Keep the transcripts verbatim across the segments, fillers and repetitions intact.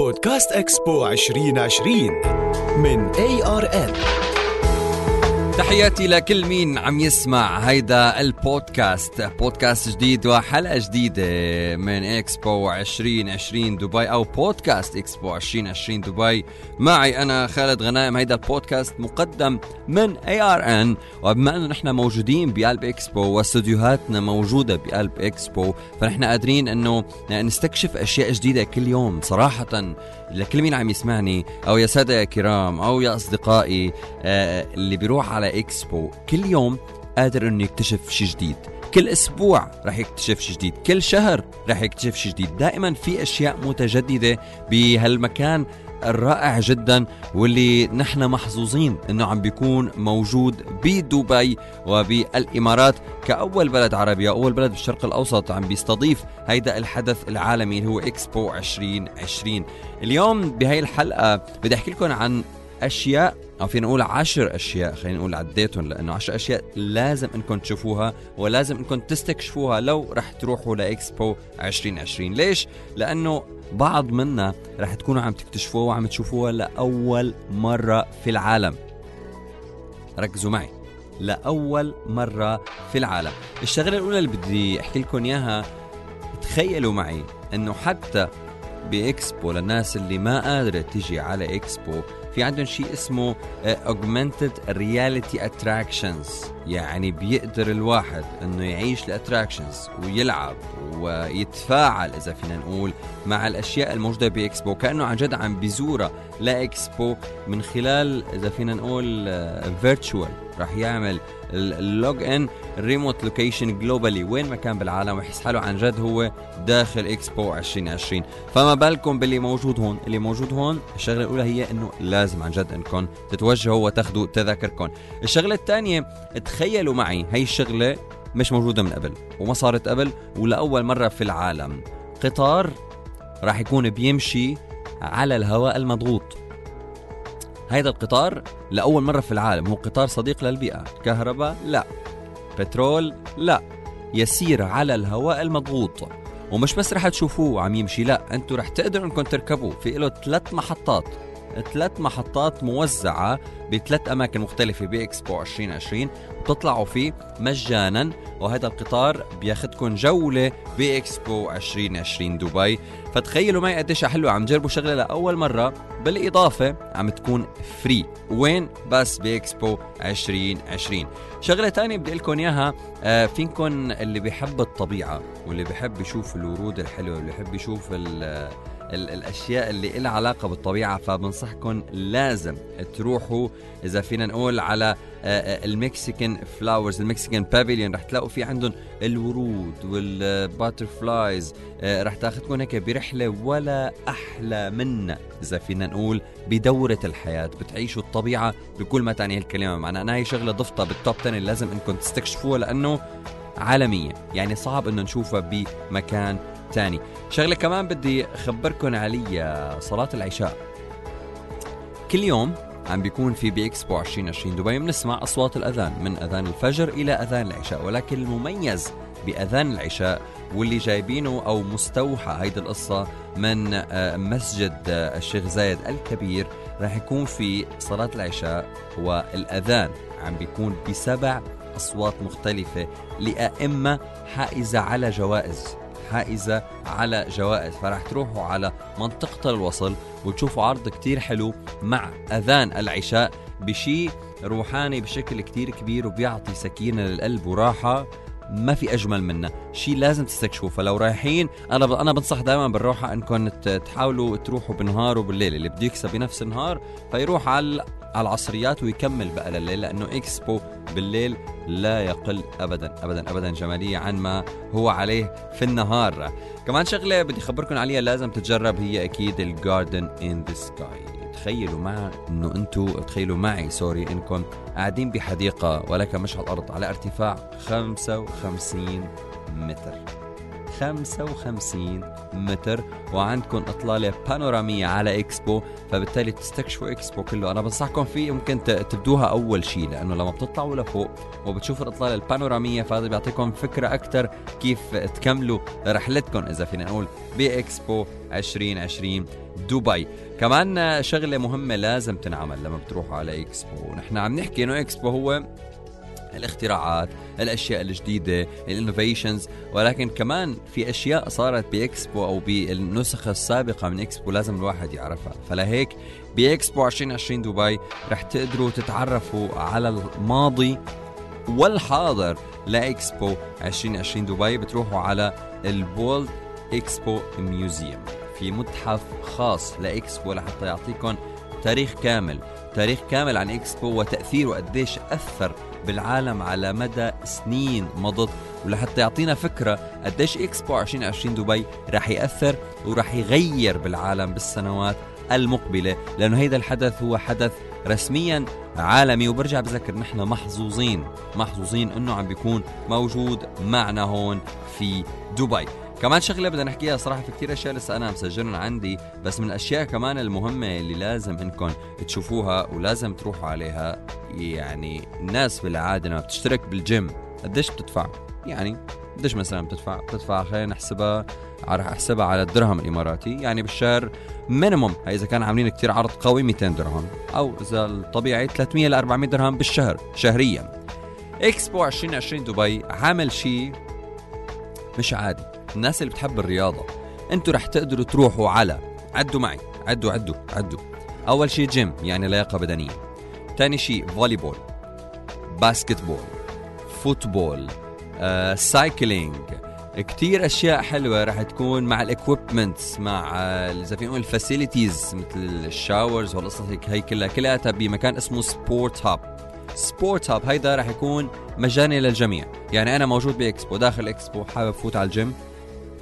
بودكاست إكسبو عشرين عشرين من آي آر إن. تحياتي لكل مين عم يسمع هيدا البودكاست، بودكاست جديد وحلقة جديدة من إكسبو عشرين عشرين دبي أو بودكاست إكسبو عشرين عشرين دبي. معي أنا خالد غنائم. هيدا البودكاست مقدم من آي آر إن، وبما أنه نحن موجودين بقلب إكسبو واستوديوهاتنا موجودة بقلب إكسبو، فنحن قادرين أنه نستكشف أشياء جديدة كل يوم. صراحة لكل مين عم يسمعني، أو يا سادة يا كرام أو يا أصدقائي اللي بيروح على إكسبو، كل يوم قادر إنه يكتشف شيء جديد، كل أسبوع رح يكتشف شيء جديد، كل شهر رح يكتشف شيء جديد. دائما في أشياء متجددة بهالمكان الرائع جدا، واللي نحن محظوظين إنه عم بيكون موجود بدبي وبالإمارات كأول بلد عربي، أول بلد بالشرق الأوسط عم بيستضيف هيدا الحدث العالمي اللي هو إكسبو عشرين عشرين. اليوم بهاي الحلقة بدي أحكي لكم عن أشياء، أو فينا نقول عشر أشياء، خلينا نقول عديتهم، لأنه عشر أشياء لازم إنكم تشوفوها ولازم إنكم تستكشفوها لو رح تروحوا لإكسبو عشرين عشرين. ليش؟ لأنه بعض منا رح تكونوا عم تكتشفوها وعم تشوفوها لأول مرة في العالم. ركزوا معي، لأول مرة في العالم. الشغلة الأولى اللي بدي أحكي لكم إياها، تخيلوا معي إنه حتى بإكسبو للناس اللي ما قادرة تيجي على إكسبو، في عندهم شيء اسمه Augmented Reality Attractions، يعني بيقدر الواحد انه يعيش الاتراكشنز ويلعب ويتفاعل، اذا فينا نقول، مع الاشياء الموجودة بإكسبو، كأنه عن جد عم بيزورها لإكسبو من خلال، اذا فينا نقول، virtual. رح يعمل اللوج ان ريموت لوكيشن جلوبالي، وين ما كان بالعالم، ويحس حاله عن جد هو داخل إكسبو عشرين عشرين. فما بالكم باللي موجود هون. اللي موجود هون الشغلة الأولى هي انه لازم عن جد انكم تتوجهوا وتاخذوا تذاكركم. الشغلة الثانية، تخيلوا معي، هاي الشغلة مش موجودة من قبل وما صارت قبل ولأول مرة في العالم، قطار راح يكون بيمشي على الهواء المضغوط. هيدا القطار لأول مرة في العالم هو قطار صديق للبيئة، كهرباء لا، بترول لا، يسير على الهواء المضغوط. ومش بس رح تشوفوه عم يمشي، لا، انتو رح تقدروا انكم تركبوه. في له ثلاث محطات ثلاث محطات موزعة بثلاث أماكن مختلفة بإكسبو عشرين عشرين، بتطلعوا فيه مجانا، وهذا القطار بياخدكم جولة بإكسبو عشرين عشرين دبي. فتخيلوا معي قديش حلوة، عم جربوا شغلة لأول مرة، بالإضافة عم تكون فري. وين؟ بس بإكسبو عشرين عشرين. شغلة تانية بدي لكم إياها، آه فينكم اللي بيحب الطبيعة واللي بيحب يشوف الورود الحلوة واللي بيحب يشوف ال الأشياء اللي لها علاقة بالطبيعة، فبنصحكم لازم تروحوا، إذا فينا نقول، على المكسيكان فلاورز، المكسيكان بابليون. رح تلاقوا في عندهم الورود والباترفلايز، رح تاخدكم هيك برحلة ولا أحلى منها، إذا فينا نقول، بدورة الحياة، بتعيشوا الطبيعة بكل ما تعنيه الكلمة. معنا أنا هي شغلة ضفتها بالتوب عشرة اللي لازم إنكم تستكشفوها، لأنه عالمية، يعني صعب إنه نشوفها بمكان تاني. شغلة كمان بدي أخبركن عليها، صلاة العشاء كل يوم عم بيكون في بإكسبو عشرين عشرين دبي بنسمع أصوات الأذان، من أذان الفجر إلى أذان العشاء. ولكن المميز بأذان العشاء، واللي جايبينه أو مستوحى هيدي القصة من مسجد الشيخ زايد الكبير، رح يكون في صلاة العشاء والأذان عم بيكون بسبع أصوات مختلفة لأئمة حائزة على جوائز حائزة على جوائز. فرح تروحوا على منطقة الوصل وتشوفوا عرض كتير حلو مع أذان العشاء، بشي روحاني بشكل كتير كبير، وبيعطي سكينة للقلب وراحة ما في أجمل منه. شي لازم تستكشفوا. فلو رايحين، أنا أنا بنصح دائما بالروحة أنكم تحاولوا تروحوا بالنهار وبالليل، اللي بده يكسب بنفس النهار فيروح على على العصريات ويكمل بقى لليل، لأنه إكسبو بالليل لا يقل أبدا أبدا أبدا جمالية عن ما هو عليه في النهار. كمان شغلة بدي أخبركم عليها لازم تتجرب، هي أكيد الجاردن إن ذا سكاي. تخيلوا معي انه انتم تخيلوا معي سوري انكم قاعدين بحديقه ولكن مش على الارض، على ارتفاع خمسة وخمسين متر. خمسة وخمسين متر، وعندكم اطلاله بانوراميه على اكسبو، فبالتالي بتستكشفوا اكسبو كله. انا بنصحكم فيه ممكن تبدوها اول شيء، لانه لما بتطلعوا لفوق وبتشوفوا الاطلاله البانوراميه فهذا بيعطيكم فكره اكثر كيف تكملوا رحلتكم اذا فينا نقول باكسبو عشرين عشرين دبي. كمان شغله مهمه لازم تنعمل لما بتروحوا على اكسبو، نحن عم نحكي انه اكسبو هو الاختراعات، الاشياء الجديده، الانوفيشنز، ولكن كمان في اشياء صارت باكسبو او بالنسخ السابقه من اكسبو لازم الواحد يعرفها. فلهيك باكسبو عشرين عشرين دبي رح تقدروا تتعرفوا على الماضي والحاضر لاكسبو عشرين عشرين دبي. بتروحوا على البولد اكسبو ميوزيوم، في متحف خاص لاكسبو لحتى يعطيكم تاريخ كامل، تاريخ كامل عن اكسبو وتأثيره وقديش أثر بالعالم على مدى سنين مضت، ولحتى يعطينا فكرة قديش اكسبو عشرين عشرين دبي رح يأثر ورح يغير بالعالم بالسنوات المقبلة، لأنه هيدا الحدث هو حدث رسميا عالمي. وبرجع بذكر نحن محظوظين محظوظين أنه عم بيكون موجود معنا هون في دبي. كمان شغله بدنا نحكيها، صراحه في كتير اشياء لسه انا مسجلهم عندي، بس من الاشياء كمان المهمه اللي لازم انكم تشوفوها ولازم تروحوا عليها. يعني الناس بالعاده لما بتشترك بالجيم قديش بتدفع؟ يعني قديش مثلا بتدفع؟ بتدفع خلينا نحسبها، رح احسبها على الدرهم الاماراتي، يعني بالشهر مينيموم اذا كان عاملين كتير عرض قوي مئتين درهم، او اذا الطبيعي ثلاثمية ل أربعمية درهم بالشهر شهريا. اكسبو عشرين عشرين دبي عامل شيء مش عادي. الناس اللي بتحب الرياضة انتوا رح تقدروا تروحوا على، عدوا معي، عدوا عدوا عدوا اول شيء جيم يعني لياقة بدنية، تاني شيء فولي بول، باسكت بول، فوتبول، آه، سايكلينج، كتير اشياء حلوة رح تكون مع الاكويبمنتس، مع اذا فينا نقول الفاسيليتيز مثل الشاورز والقصص هي كلها كلها بمكان اسمه سبورت هاب. سبورت هاب هيدا رح يكون مجاني للجميع، يعني انا موجود باكسبو، داخل اكسبو، حابب فوت على الجيم،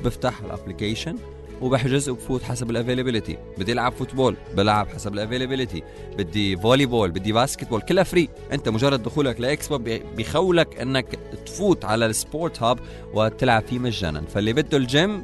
بفتح الابليكيشن وبحجز وبفوت حسب الافيلابيلتي. بدي العب فوتبول بلعب حسب الافيلابيلتي، بدي فولي بول، بدي باسكتبول، كلها فري. انت مجرد دخولك لاكسبو بيخولك انك تفوت على السبورت هاب وتلعب فيه مجانا. فاللي بده الجيم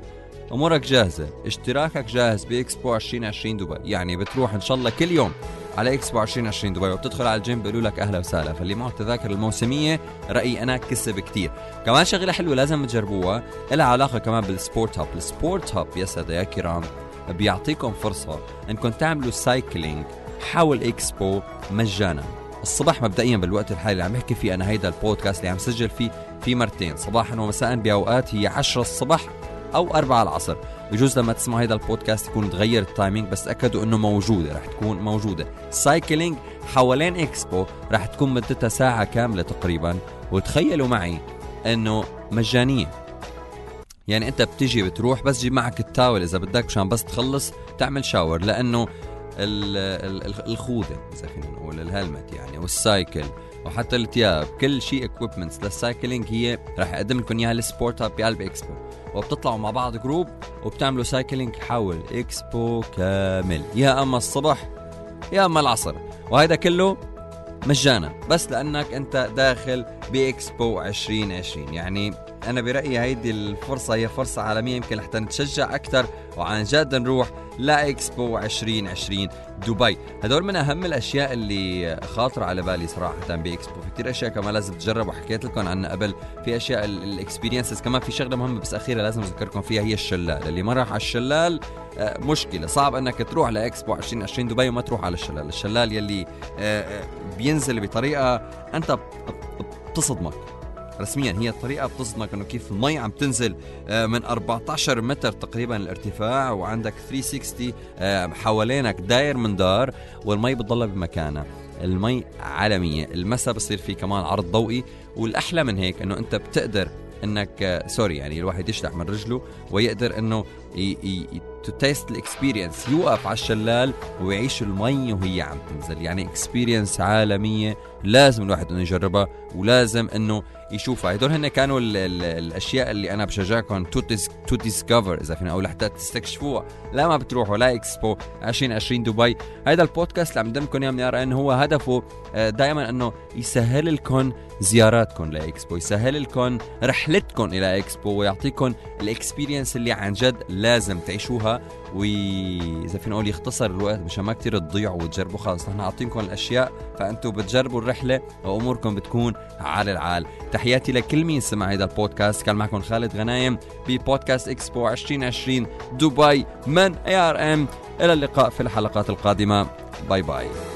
امورك جاهزه، اشتراكك جاهز باكسبو عشرين عشرين دبي. يعني بتروح ان شاء الله كل يوم على اكسبو عشرين عشرين دبي وبتدخل على الجيم بيقولوا لك اهلا وسهلا. فاللي معه التذاكر الموسميه رايي انا كسب كتير. كمان شغله حلوه لازم تجربوها لها علاقه كمان بالسبورت هاب. السبورت هاب يا ساده يا كرام بيعطيكم فرصه انكم تعملوا سايكلينج حول اكسبو مجانا الصبح مبدئيا. بالوقت الحالي اللي عم بحكي فيه انا هيدا البودكاست اللي عم سجل فيه في مرتين، صباحا ومساء، باوقات هي عشرة الصبح او أربعة العصر. بجوز لما تسمع هذا البودكاست يكون تغير التايمينج، بس تاكدوا انه موجوده، رح تكون موجوده. سايكلينج حوالين اكسبو رح تكون مدتها ساعه كامله تقريبا، وتخيلوا معي انه مجانيه. يعني انت بتجي بتروح بس جيب معك التاول اذا بدك مشان بس تخلص تعمل شاور، لانه الخوذه اذا فينا نقول الهلمت يعني، والسايكل وحتى التياب، كل شيء اكويبمنتس للسايكلينج هي رح اقدم لكم اياها السبورت هاب بقلب اكسبو، وبتطلعوا مع بعض جروب وبتعملوا سايكلينج حول اكسبو كامل، يا اما الصبح يا اما العصر، وهيدا كله مجانا بس لانك انت داخل باكسبو عشرين عشرين. يعني انا برايي هيدي الفرصه هي فرصه عالميه يمكن حتى نتشجع اكثر وعن جد نروح لاكسبو عشرين عشرين دبي. هدول من اهم الاشياء اللي خاطر على بالي صراحه باكسبو. في كتير اشياء كمان لازم تجرب وحكيت لكم عنها قبل، في اشياء الاكسبيرينسز. كمان في شغله مهمه بس اخيره لازم اذكركم فيها، هي الشلال. اللي ما راح على الشلال مشكله، صعب انك تروح لاكسبو عشرين عشرين دبي وما تروح على الشلال. الشلال يلي بينزل بطريقه انت بتصدمك رسميا، هي الطريقة بتصدمك انه كيف المي عم تنزل من أربعتاشر متر تقريبا الارتفاع، وعندك ثلاثمية وستين حوالينك داير من دار، والمي بتضلها بمكانها. المي عالمية. المساء بصير فيه كمان عرض ضوئي، والأحلى من هيك انه انت بتقدر انك سوري يعني الواحد يشلح من رجله ويقدر انه تو تيست الاكسبيرينس، يوقف على الشلال ويعيش المي وهي عم تنزل. يعني اكسبيرينس عالميه لازم الواحد انه يجربها ولازم انه يشوفها. هدول هن كانوا ال ال الاشياء اللي انا بشجعكم تو ديسكفر، اذا فينا اقول حتى تستكشفوها. لا ما بتروحوا لا اكسبو عشرين عشرين دبي. هذا البودكاست اللي عم دمكم اياه من آر إن هو هدفه دائما انه يسهل لكم زياراتكم لاكسبو، يسهل لكم رحلتكم الى اكسبو، ويعطيكم الاكسبيرينس اللي عن جد لازم تعيشوها. وإذا فينا نقول يختصر الوقت مشان ما كتير تضيعوا وتجربوا. خلص نحن عاطينكم الأشياء فأنتوا بتجربوا الرحلة وأموركم بتكون عال العال. تحياتي لكل مين سمع هذا البودكاست. كان معكم خالد غنائم ببودكاست إكسبو عشرين عشرين دبي من آي آر إن. إلى اللقاء في الحلقات القادمة. باي باي.